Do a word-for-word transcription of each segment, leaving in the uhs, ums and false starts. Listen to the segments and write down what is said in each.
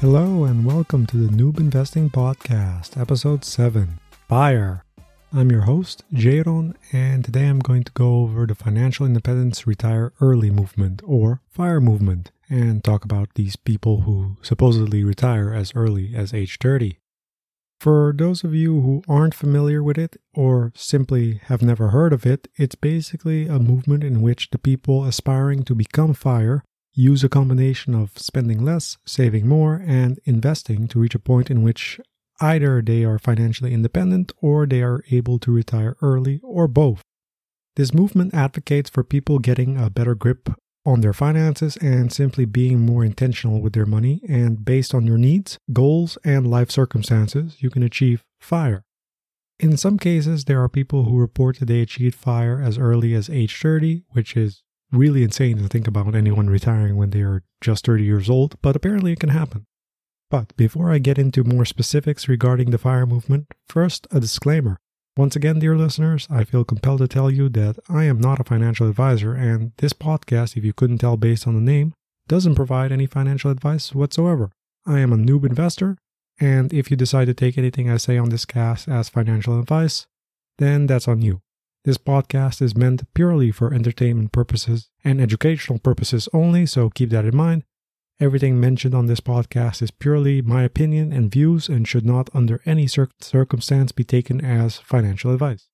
Hello and welcome to the Noob Investing Podcast, Episode seven, Buyer. I'm your host, Jaron, and today I'm going to go over the Financial Independence Retire Early Movement, or FIRE Movement, and talk about these people who supposedly retire as early as age thirty. For those of you who aren't familiar with it, or simply have never heard of it, it's basically a movement in which the people aspiring to become FIRE use a combination of spending less, saving more, and investing to reach a point in which either they are financially independent or they are able to retire early, or both. This movement advocates for people getting a better grip on their finances and simply being more intentional with their money, and based on your needs, goals, and life circumstances, you can achieve FIRE. In some cases, there are people who report that they achieved FIRE as early as age thirty, which is really insane to think about anyone retiring when they are just thirty years old, but apparently it can happen. But before I get into more specifics regarding the FIRE movement, first a disclaimer. Once again, dear listeners, I feel compelled to tell you that I am not a financial advisor, and this podcast, if you couldn't tell based on the name, doesn't provide any financial advice whatsoever. I am a noob investor, and if you decide to take anything I say on this cast as financial advice, then that's on you. This podcast is meant purely for entertainment purposes and educational purposes only, so keep that in mind. Everything mentioned on this podcast is purely my opinion and views and should not under any cir- circumstance be taken as financial advice.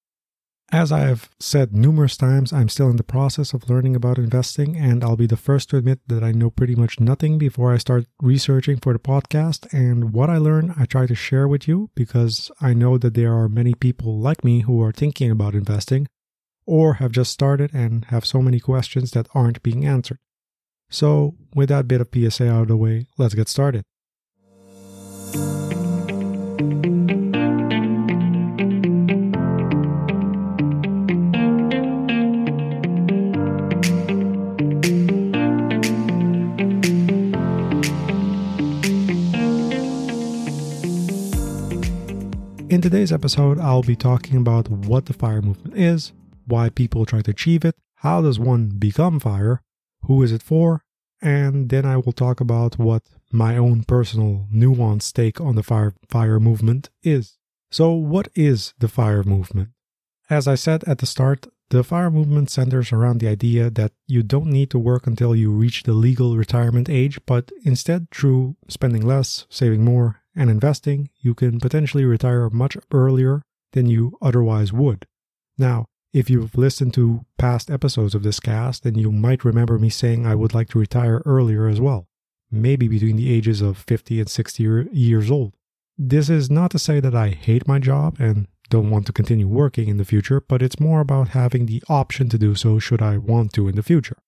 As I have said numerous times, I'm still in the process of learning about investing, and I'll be the first to admit that I know pretty much nothing before I start researching for the podcast, and what I learn I try to share with you because I know that there are many people like me who are thinking about investing or have just started and have so many questions that aren't being answered. So, with that bit of P S A out of the way, let's get started. In today's episode, I'll be talking about what the FIRE movement is, why people try to achieve it, how does one become FIRE, who is it for, and then I will talk about what my own personal nuanced take on the FIRE, FIRE movement is. So what is the FIRE movement? As I said at the start, the FIRE movement centers around the idea that you don't need to work until you reach the legal retirement age, but instead through spending less, saving more, and investing, you can potentially retire much earlier than you otherwise would. Now, if you've listened to past episodes of this cast, then you might remember me saying I would like to retire earlier as well, maybe between the ages of fifty and sixty years old. This is not to say that I hate my job and don't want to continue working in the future, but it's more about having the option to do so should I want to in the future.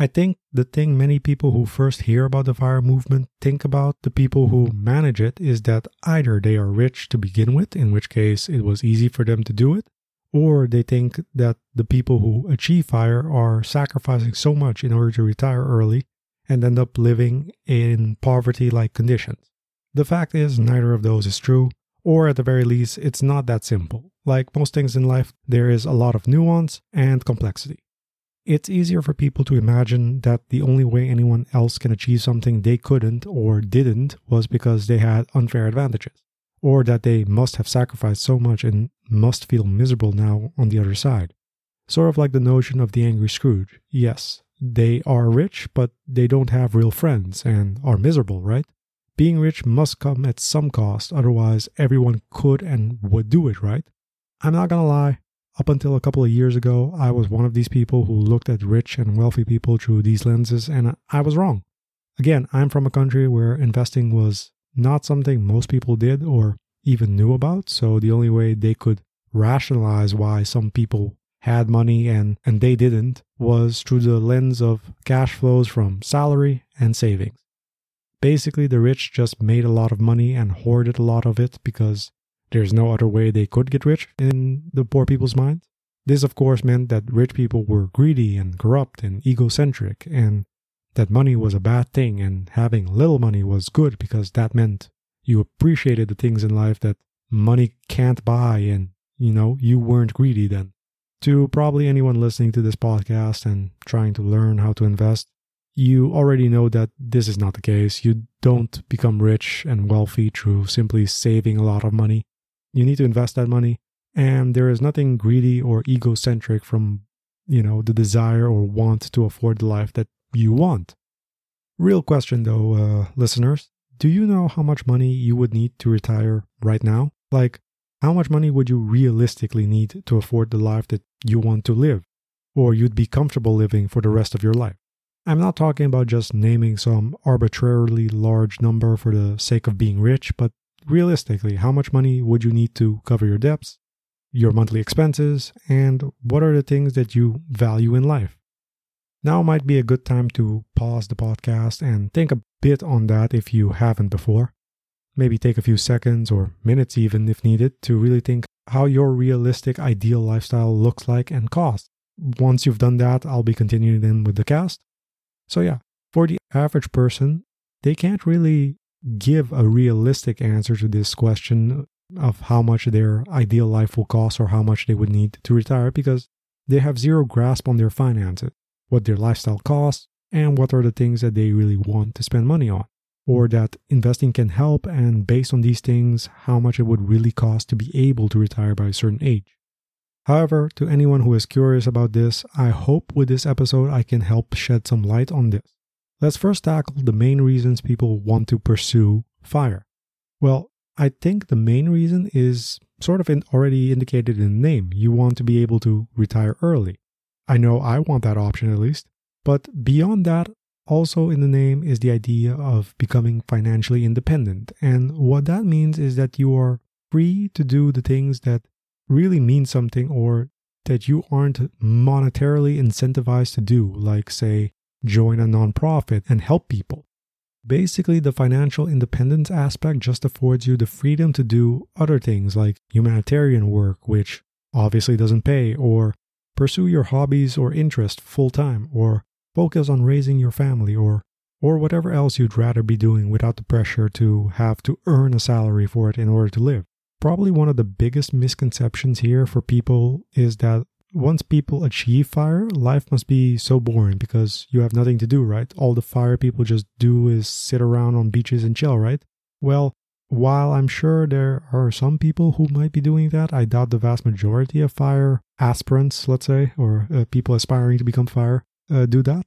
I think the thing many people who first hear about the FIRE movement think about the people who manage it is that either they are rich to begin with, in which case it was easy for them to do it, or they think that the people who achieve FIRE are sacrificing so much in order to retire early and end up living in poverty-like conditions. The fact is, neither of those is true, or at the very least, it's not that simple. Like most things in life, there is a lot of nuance and complexity. It's easier for people to imagine that the only way anyone else can achieve something they couldn't or didn't was because they had unfair advantages, or that they must have sacrificed so much and must feel miserable now on the other side. Sort of like the notion of the angry Scrooge. Yes, they are rich, but they don't have real friends and are miserable, right? Being rich must come at some cost, otherwise everyone could and would do it, right? I'm not gonna lie, up until a couple of years ago, I was one of these people who looked at rich and wealthy people through these lenses, and I was wrong. Again, I'm from a country where investing was not something most people did or even knew about, so the only way they could rationalize why some people had money and, and they didn't was through the lens of cash flows from salary and savings. Basically, the rich just made a lot of money and hoarded a lot of it because there's no other way they could get rich in the poor people's minds. This, of course, meant that rich people were greedy and corrupt and egocentric, and that money was a bad thing, and having little money was good because that meant you appreciated the things in life that money can't buy, and, you know, you weren't greedy then. To probably anyone listening to this podcast and trying to learn how to invest, you already know that this is not the case. You don't become rich and wealthy through simply saving a lot of money. You need to invest that money. And there is nothing greedy or egocentric from, you know, the desire or want to afford the life that you want. Real question though, uh, listeners, do you know how much money you would need to retire right now? Like, how much money would you realistically need to afford the life that you want to live, or you'd be comfortable living for the rest of your life? I'm not talking about just naming some arbitrarily large number for the sake of being rich, but realistically, how much money would you need to cover your debts, your monthly expenses, and what are the things that you value in life? Now might be a good time to pause the podcast and think a bit on that if you haven't before. Maybe take a few seconds or minutes even if needed to really think how your realistic ideal lifestyle looks like and costs. Once you've done that, I'll be continuing then with the cast. So yeah, for the average person, they can't really give a realistic answer to this question of how much their ideal life will cost or how much they would need to retire because they have zero grasp on their finances, what their lifestyle costs, and what are the things that they really want to spend money on, or that investing can help, and based on these things, how much it would really cost to be able to retire by a certain age. However, to anyone who is curious about this, I hope with this episode I can help shed some light on this. Let's first tackle the main reasons people want to pursue FIRE. Well, I think the main reason is sort of in already indicated in the name. You want to be able to retire early. I know I want that option at least, but beyond that, also in the name is the idea of becoming financially independent. And what that means is that you are free to do the things that really mean something or that you aren't monetarily incentivized to do, like say, join a nonprofit and help people. Basically, the financial independence aspect just affords you the freedom to do other things like humanitarian work, which obviously doesn't pay, or pursue your hobbies or interests full time, or focus on raising your family or or whatever else you'd rather be doing without the pressure to have to earn a salary for it in order to live. Probably one of the biggest misconceptions here for people is that once people achieve FIRE, life must be so boring because you have nothing to do, right? All the FIRE people just do is sit around on beaches and chill, right? Well, while I'm sure there are some people who might be doing that, I doubt the vast majority of FIRE aspirants, let's say, or uh, people aspiring to become FIRE, Uh, do that.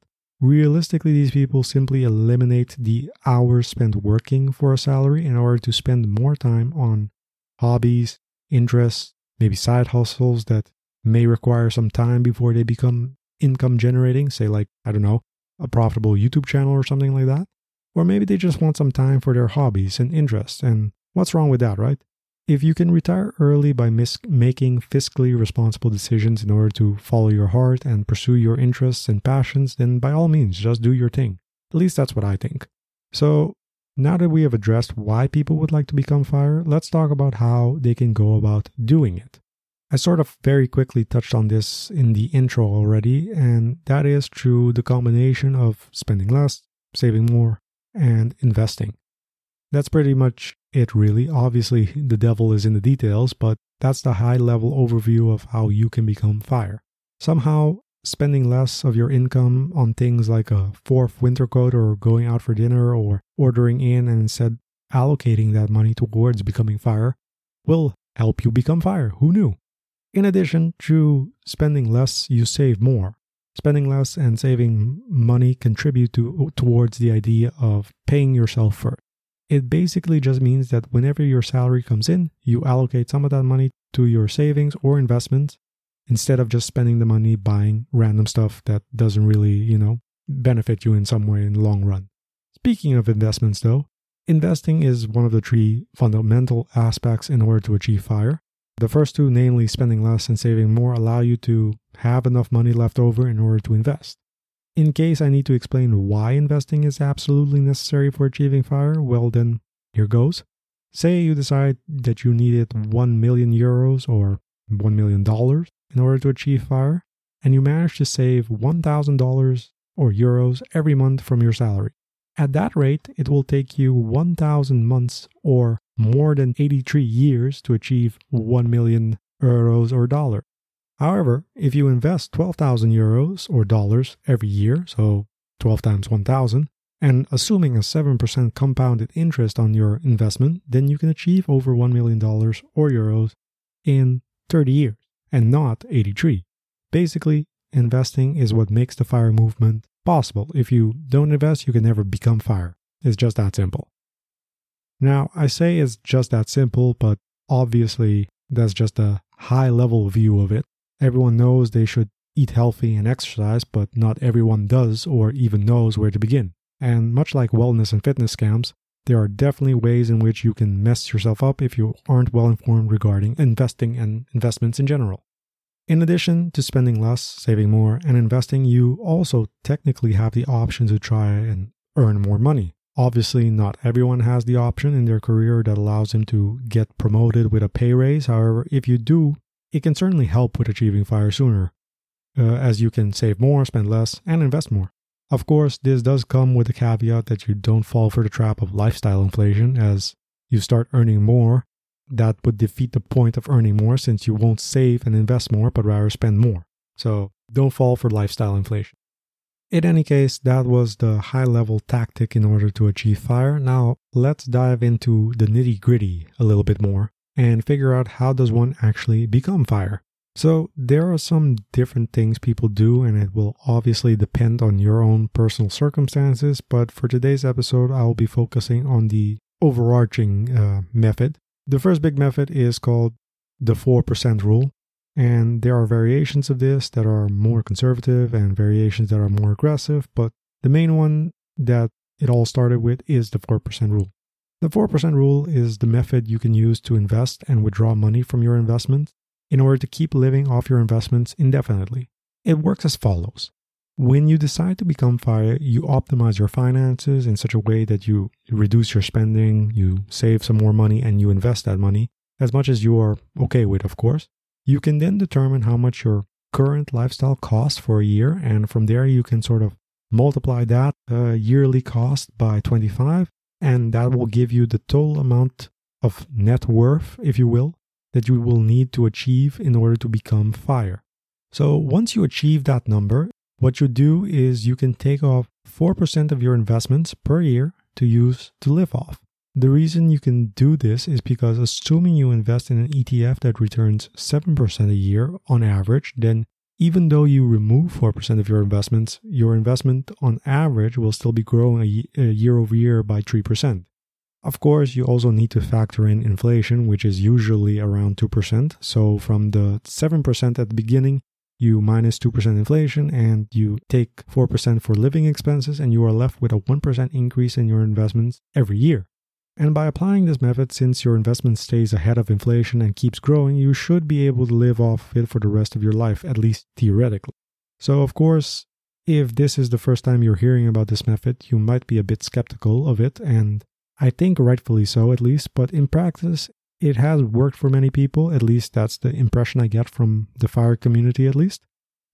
Realistically, these people simply eliminate the hours spent working for a salary in order to spend more time on hobbies, interests, maybe side hustles that may require some time before they become income generating, say like, I don't know, a profitable YouTube channel or something like that. Or maybe they just want some time for their hobbies and interests. And what's wrong with that, right? If you can retire early by mis- making fiscally responsible decisions in order to follow your heart and pursue your interests and passions, then by all means, just do your thing. At least that's what I think. So now that we have addressed why people would like to become FIRE, let's talk about how they can go about doing it. I sort of very quickly touched on this in the intro already, and that is through the combination of spending less, saving more, and investing. That's pretty much it really. Obviously, the devil is in the details, but that's the high-level overview of how you can become FIRE. Somehow, spending less of your income on things like a fourth winter coat or going out for dinner or ordering in and instead allocating that money towards becoming FIRE will help you become FIRE. Who knew? In addition to spending less, you save more. Spending less and saving money contribute to, towards the idea of paying yourself first. It basically just means that whenever your salary comes in, you allocate some of that money to your savings or investments instead of just spending the money buying random stuff that doesn't really, you know, benefit you in some way in the long run. Speaking of investments though, investing is one of the three fundamental aspects in order to achieve FIRE. The first two, namely spending less and saving more, allow you to have enough money left over in order to invest. In case I need to explain why investing is absolutely necessary for achieving FIRE, well then, here goes. Say you decide that you needed one million euros or one million dollars in order to achieve FIRE, and you manage to save one thousand dollars or euros every month from your salary. At that rate, it will take you one thousand months or more than eighty-three years to achieve one million euros or dollars. However, if you invest twelve thousand euros or dollars every year, so twelve times one thousand, and assuming a seven percent compounded interest on your investment, then you can achieve over one million dollars or euros in thirty years, and not eighty-three. Basically, investing is what makes the FIRE movement possible. If you don't invest, you can never become FIRE. It's just that simple. Now, I say it's just that simple, but obviously, that's just a high-level view of it. Everyone knows they should eat healthy and exercise, but not everyone does or even knows where to begin. And much like wellness and fitness scams, there are definitely ways in which you can mess yourself up if you aren't well informed regarding investing and investments in general. In addition to spending less, saving more, and investing, you also technically have the option to try and earn more money. Obviously, not everyone has the option in their career that allows them to get promoted with a pay raise. However, if you do, it can certainly help with achieving FIRE sooner, uh, as you can save more, spend less, and invest more. Of course, this does come with the caveat that you don't fall for the trap of lifestyle inflation, as you start earning more. That would defeat the point of earning more, since you won't save and invest more, but rather spend more. So don't fall for lifestyle inflation. In any case, that was the high-level tactic in order to achieve FIRE. Now, let's dive into the nitty-gritty a little bit more and figure out how does one actually become FIRE. So, there are some different things people do, and it will obviously depend on your own personal circumstances, but for today's episode, I will be focusing on the overarching uh, method. The first big method is called the four percent rule. And there are variations of this that are more conservative and variations that are more aggressive, but the main one that it all started with is the four percent rule. The four percent rule is the method you can use to invest and withdraw money from your investments in order to keep living off your investments indefinitely. It works as follows. When you decide to become FIRE, you optimize your finances in such a way that you reduce your spending, you save some more money, and you invest that money as much as you are okay with, of course. You can then determine how much your current lifestyle costs for a year, and from there you can sort of multiply that uh, yearly cost by twenty-five, and that will give you the total amount of net worth, if you will, that you will need to achieve in order to become FIRE. So once you achieve that number, what you do is you can take off four percent of your investments per year to use to live off. The reason you can do this is because assuming you invest in an E T F that returns seven percent a year on average, then even though you remove four percent of your investments, your investment on average will still be growing a year over year by three percent. Of course, you also need to factor in inflation, which is usually around two percent. So from the seven percent at the beginning, you minus two percent inflation, and you take four percent for living expenses, and you are left with a one percent increase in your investments every year. And by applying this method, since your investment stays ahead of inflation and keeps growing, you should be able to live off it for the rest of your life, at least theoretically. So, of course, if this is the first time you're hearing about this method, you might be a bit skeptical of it, and I think rightfully so, at least. But in practice, it has worked for many people, at least that's the impression I get from the FIRE community, at least.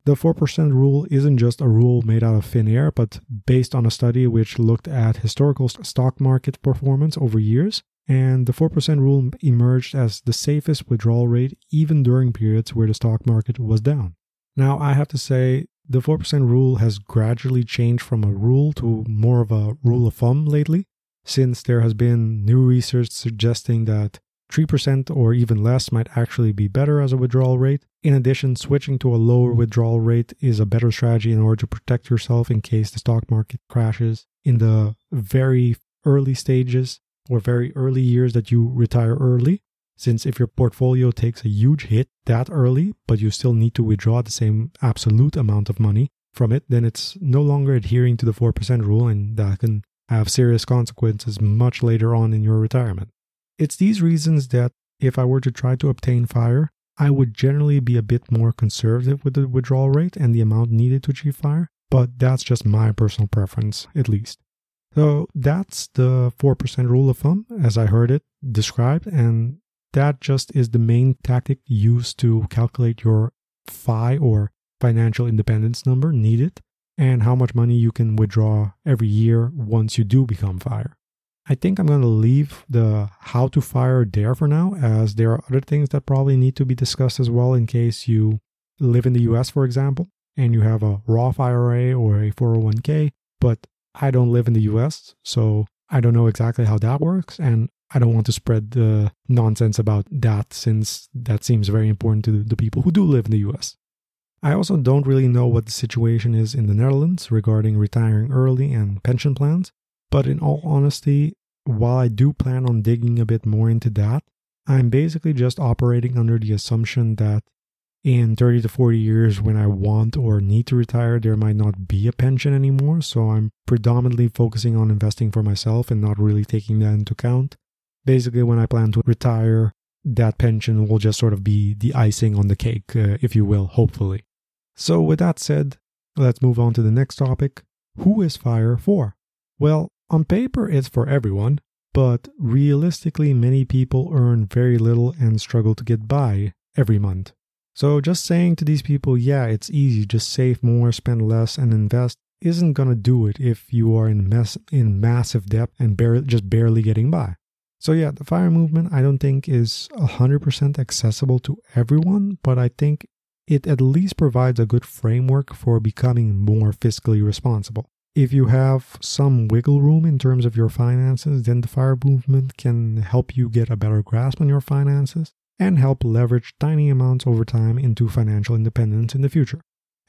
The four percent rule isn't just a rule made out of thin air, but based on a study which looked at historical stock market performance over years, and the four percent rule emerged as the safest withdrawal rate even during periods where the stock market was down. Now, I have to say, the four percent rule has gradually changed from a rule to more of a rule of thumb lately, since there has been new research suggesting that three percent or even less might actually be better as a withdrawal rate. In addition, switching to a lower withdrawal rate is a better strategy in order to protect yourself in case the stock market crashes in the very early stages or very early years that you retire early. Since if your portfolio takes a huge hit that early, but you still need to withdraw the same absolute amount of money from it, then it's no longer adhering to the four percent rule, and that can have serious consequences much later on in your retirement. It's these reasons that if I were to try to obtain FIRE, I would generally be a bit more conservative with the withdrawal rate and the amount needed to achieve FIRE, but that's just my personal preference, at least. So that's the four percent rule of thumb, as I heard it described, and that just is the main tactic used to calculate your F I or financial independence number needed, and how much money you can withdraw every year once you do become FIRE. I think I'm going to leave the how to FIRE there for now, as there are other things that probably need to be discussed as well in case you live in the U S, for example, and you have a Roth I R A or a four oh one k but I don't live in the U S, so I don't know exactly how that works, and I don't want to spread the nonsense about that, since that seems very important to the people who do live in the U S. I also don't really know what the situation is in the Netherlands regarding retiring early and pension plans, but in all honesty, while I do plan on digging a bit more into that, I'm basically just operating under the assumption that in thirty to forty years when I want or need to retire, there might not be a pension anymore, so I'm predominantly focusing on investing for myself and not really taking that into account. Basically, when I plan to retire, that pension will just sort of be the icing on the cake, uh, if you will, hopefully. So with that said, let's move on to the next topic. Who is FIRE for? Well, on paper, it's for everyone, but realistically, many people earn very little and struggle to get by every month. So just saying to these people, yeah, it's easy, just save more, spend less, and invest, isn't gonna do it if you are in mess in massive debt and bar- just barely getting by. So yeah, the FIRE movement I don't think is one hundred percent accessible to everyone, but I think it at least provides a good framework for becoming more fiscally responsible. If you have some wiggle room in terms of your finances, then the FIRE movement can help you get a better grasp on your finances and help leverage tiny amounts over time into financial independence in the future.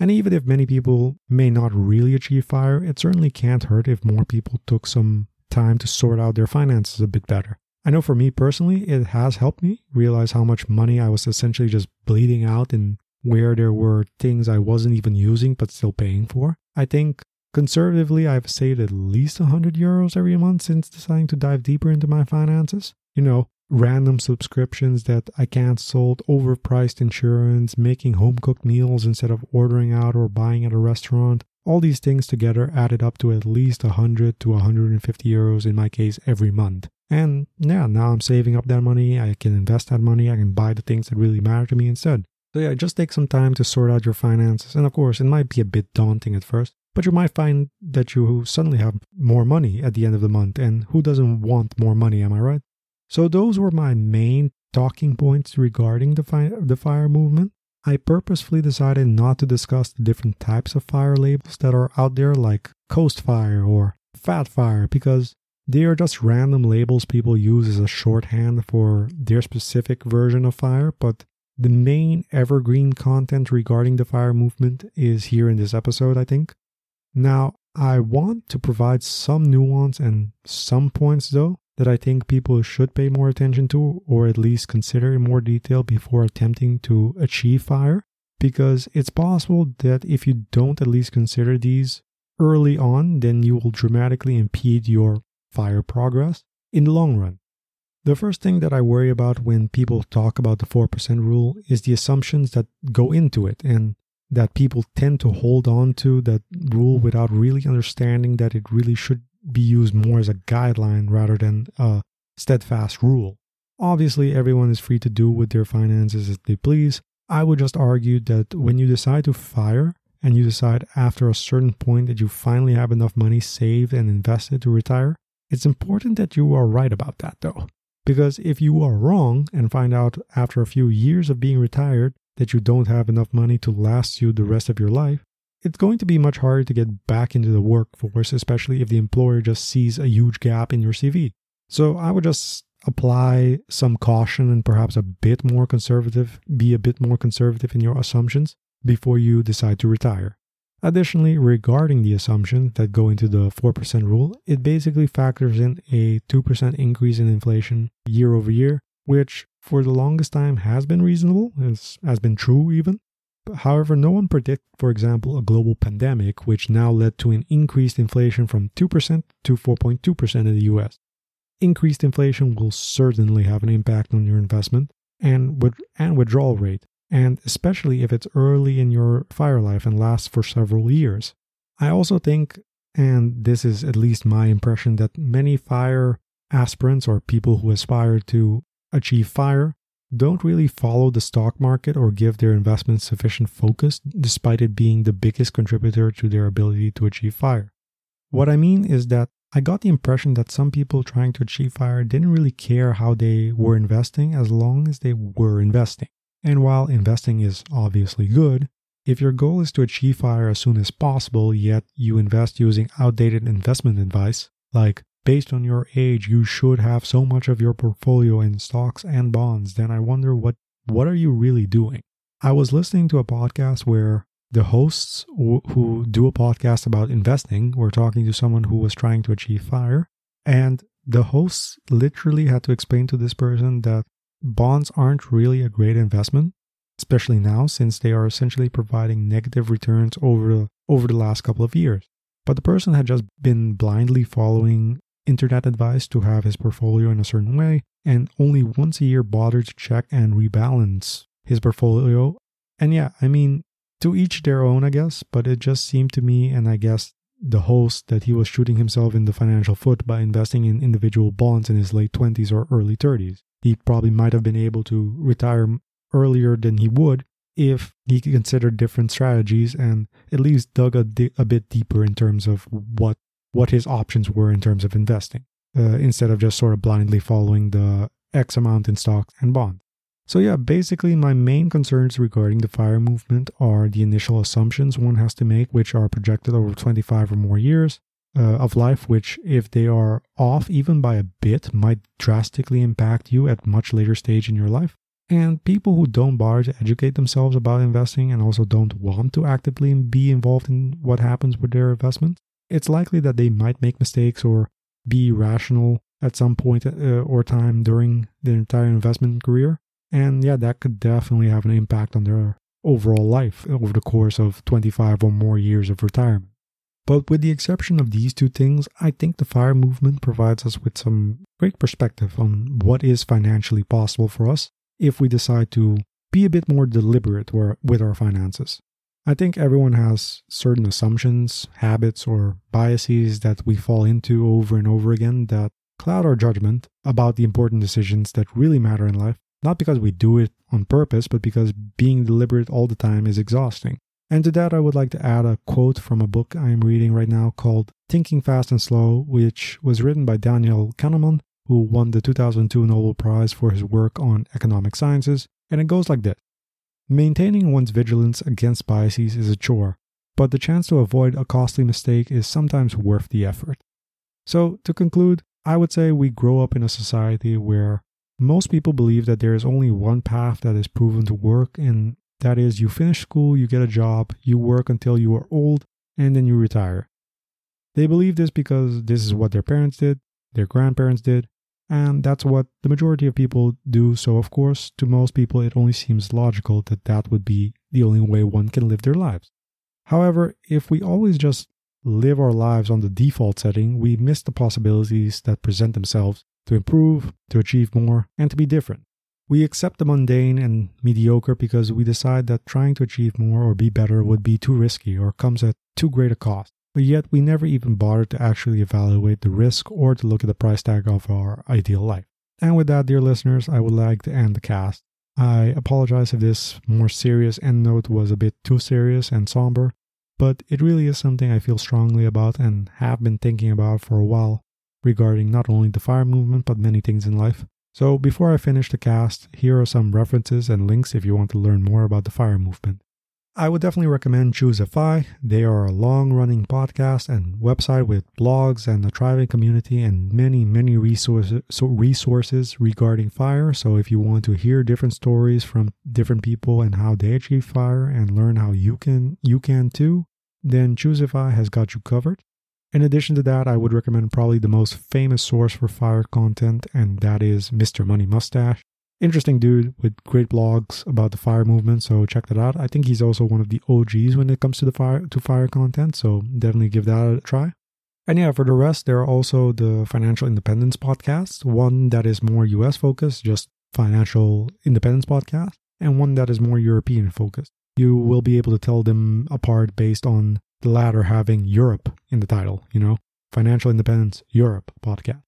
And even if many people may not really achieve FIRE, it certainly can't hurt if more people took some time to sort out their finances a bit better. I know for me personally, it has helped me realize how much money I was essentially just bleeding out and where there were things I wasn't even using but still paying for. I think conservatively, I've saved at least one hundred euros every month since deciding to dive deeper into my finances. You know, random subscriptions that I canceled, overpriced insurance, making home-cooked meals instead of ordering out or buying at a restaurant. All these things together added up to at least one hundred to one hundred fifty euros in my case every month. And yeah, now I'm saving up that money, I can invest that money, I can buy the things that really matter to me instead. So yeah, just take some time to sort out your finances. And of course, it might be a bit daunting at first, but you might find that you suddenly have more money at the end of the month. And who doesn't want more money, am I right? So those were my main talking points regarding the fi- the FIRE movement. I purposefully decided not to discuss the different types of FIRE labels that are out there, like Coast FIRE or Fat FIRE, because they are just random labels people use as a shorthand for their specific version of FIRE, but the main evergreen content regarding the FIRE movement is here in this episode, I think. Now, I want to provide some nuance and some points, though, that I think people should pay more attention to, or at least consider in more detail before attempting to achieve FIRE, because it's possible that if you don't at least consider these early on, then you will dramatically impede your FIRE progress in the long run. The first thing that I worry about when people talk about the four percent rule is the assumptions that go into it, and that people tend to hold on to that rule without really understanding that it really should be used more as a guideline rather than a steadfast rule. Obviously, everyone is free to do with their finances as they please. I would just argue that when you decide to FIRE and you decide after a certain point that you finally have enough money saved and invested to retire, it's important that you are right about that though. Because if you are wrong and find out after a few years of being retired that you don't have enough money to last you the rest of your life, it's going to be much harder to get back into the workforce, especially if the employer just sees a huge gap in your C V. So I would just apply some caution and perhaps a bit more conservative, be a bit more conservative in your assumptions before you decide to retire. Additionally, regarding the assumptions that go into the four percent rule, it basically factors in a two percent increase in inflation year over year, which for the longest time has been reasonable, has been true even. However, no one predicted, for example, a global pandemic, which now led to an increased inflation from two percent to four point two percent in the U S. Increased inflation will certainly have an impact on your investment and with- and withdrawal rate, and especially if it's early in your FIRE life and lasts for several years. I also think, and this is at least my impression, that many FIRE aspirants or people who aspire to achieve FIRE don't really follow the stock market or give their investments sufficient focus, despite it being the biggest contributor to their ability to achieve FIRE. What I mean is that I got the impression that some people trying to achieve FIRE didn't really care how they were investing as long as they were investing. And while investing is obviously good, If your goal is to achieve F I R E as soon as possible, yet you invest using outdated investment advice, like, based on your age, you should have so much of your portfolio in stocks and bonds, then I wonder what, what are you really doing? I was listening to a podcast where the hosts w- who do a podcast about investing were talking to someone who was trying to achieve F I R E, and the hosts literally had to explain to this person that bonds aren't really a great investment, especially now, since they are essentially providing negative returns over the, over the last couple of years. But the person had just been blindly following internet advice to have his portfolio in a certain way, and only once a year bothered to check and rebalance his portfolio. And yeah, I mean, to each their own, I guess, but it just seemed to me, and I guess the host, that he was shooting himself in the financial foot by investing in individual bonds in his late twenties or early thirties. He probably might have been able to retire earlier than he would if he considered different strategies and at least dug a, di- a bit deeper in terms of what what his options were in terms of investing, uh, instead of just sort of blindly following the X amount in stocks and bonds. So yeah, basically my main concerns regarding the F I R E movement are the initial assumptions one has to make, which are projected over twenty-five or more years uh, of life, which if they are off even by a bit, might drastically impact you at much later stage in your life. And people who don't bother to educate themselves about investing and also don't want to actively be involved in what happens with their investments, it's likely that they might make mistakes or be irrational at some point uh, or time during their entire investment career. And yeah, that could definitely have an impact on their overall life over the course of twenty-five or more years of retirement. But with the exception of these two things, I think the F I R E movement provides us with some great perspective on what is financially possible for us if we decide to be a bit more deliberate with our finances. I think everyone has certain assumptions, habits, or biases that we fall into over and over again that cloud our judgment about the important decisions that really matter in life, not because we do it on purpose, but because being deliberate all the time is exhausting. And to that, I would like to add a quote from a book I am reading right now called Thinking Fast and Slow, which was written by Daniel Kahneman, who won the two thousand two Nobel Prize for his work on economic sciences, and it goes like this. Maintaining one's vigilance against biases is a chore, but the chance to avoid a costly mistake is sometimes worth the effort. So, to conclude, I would say we grow up in a society where most people believe that there is only one path that is proven to work, and that is you finish school, you get a job, you work until you are old, and then you retire. They believe this because this is what their parents did, their grandparents did, and that's what the majority of people do, so of course, to most people, it only seems logical that that would be the only way one can live their lives. However, if we always just live our lives on the default setting, we miss the possibilities that present themselves to improve, to achieve more, and to be different. We accept the mundane and mediocre because we decide that trying to achieve more or be better would be too risky or comes at too great a cost. But yet we never even bother to actually evaluate the risk or to look at the price tag of our ideal life. And with that, dear listeners, I would like to end the cast. I apologize if this more serious end note was a bit too serious and somber, but it really is something I feel strongly about and have been thinking about for a while regarding not only the F I R E movement but many things in life. So before I finish the cast, here are some references and links if you want to learn more about the F I R E movement. I would definitely recommend ChooseFI. They are a long-running podcast and website with blogs and a thriving community and many, many resources, so resources regarding F I R E. So if you want to hear different stories from different people and how they achieve F I R E and learn how you can you can too, then ChooseFI has got you covered. In addition to that, I would recommend probably the most famous source for F I R E content, and that is Mister Money Mustache. Interesting dude with great blogs about the F I R E movement, so check that out. I think he's also one of the O Gs when it comes to the fire to fire content, so definitely give that a try. And yeah, for the rest, there are also the Financial Independence Podcast, one that is more U S focused, just Financial Independence Podcast, and one that is more European focused. You will be able to tell them apart based on the latter having Europe in the title, you know, Financial Independence Europe Podcast.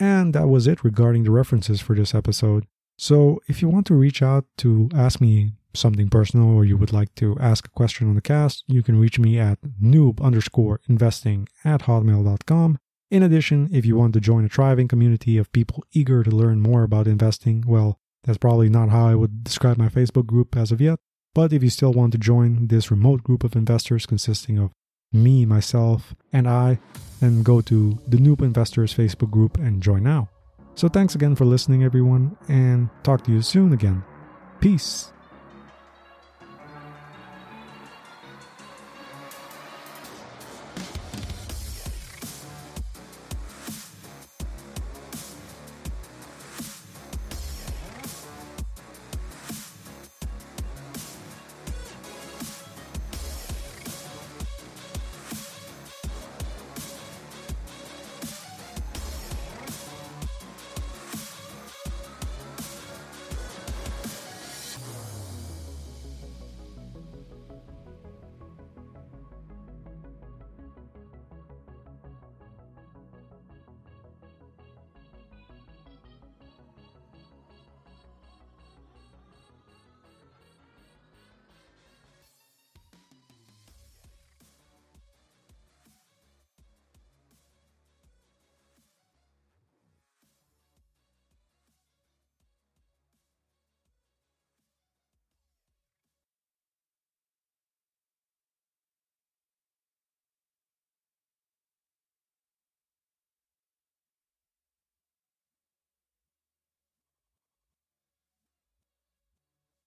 And that was it regarding the references for this episode. So if you want to reach out to ask me something personal or you would like to ask a question on the cast, you can reach me at noob underscore investing at hotmail dot com. In addition, if you want to join a thriving community of people eager to learn more about investing, well, that's probably not how I would describe my Facebook group as of yet. But if you still want to join this remote group of investors consisting of me, myself, and I, then go to the Noob Investors Facebook group and join now. So thanks again for listening, everyone, and talk to you soon again. Peace.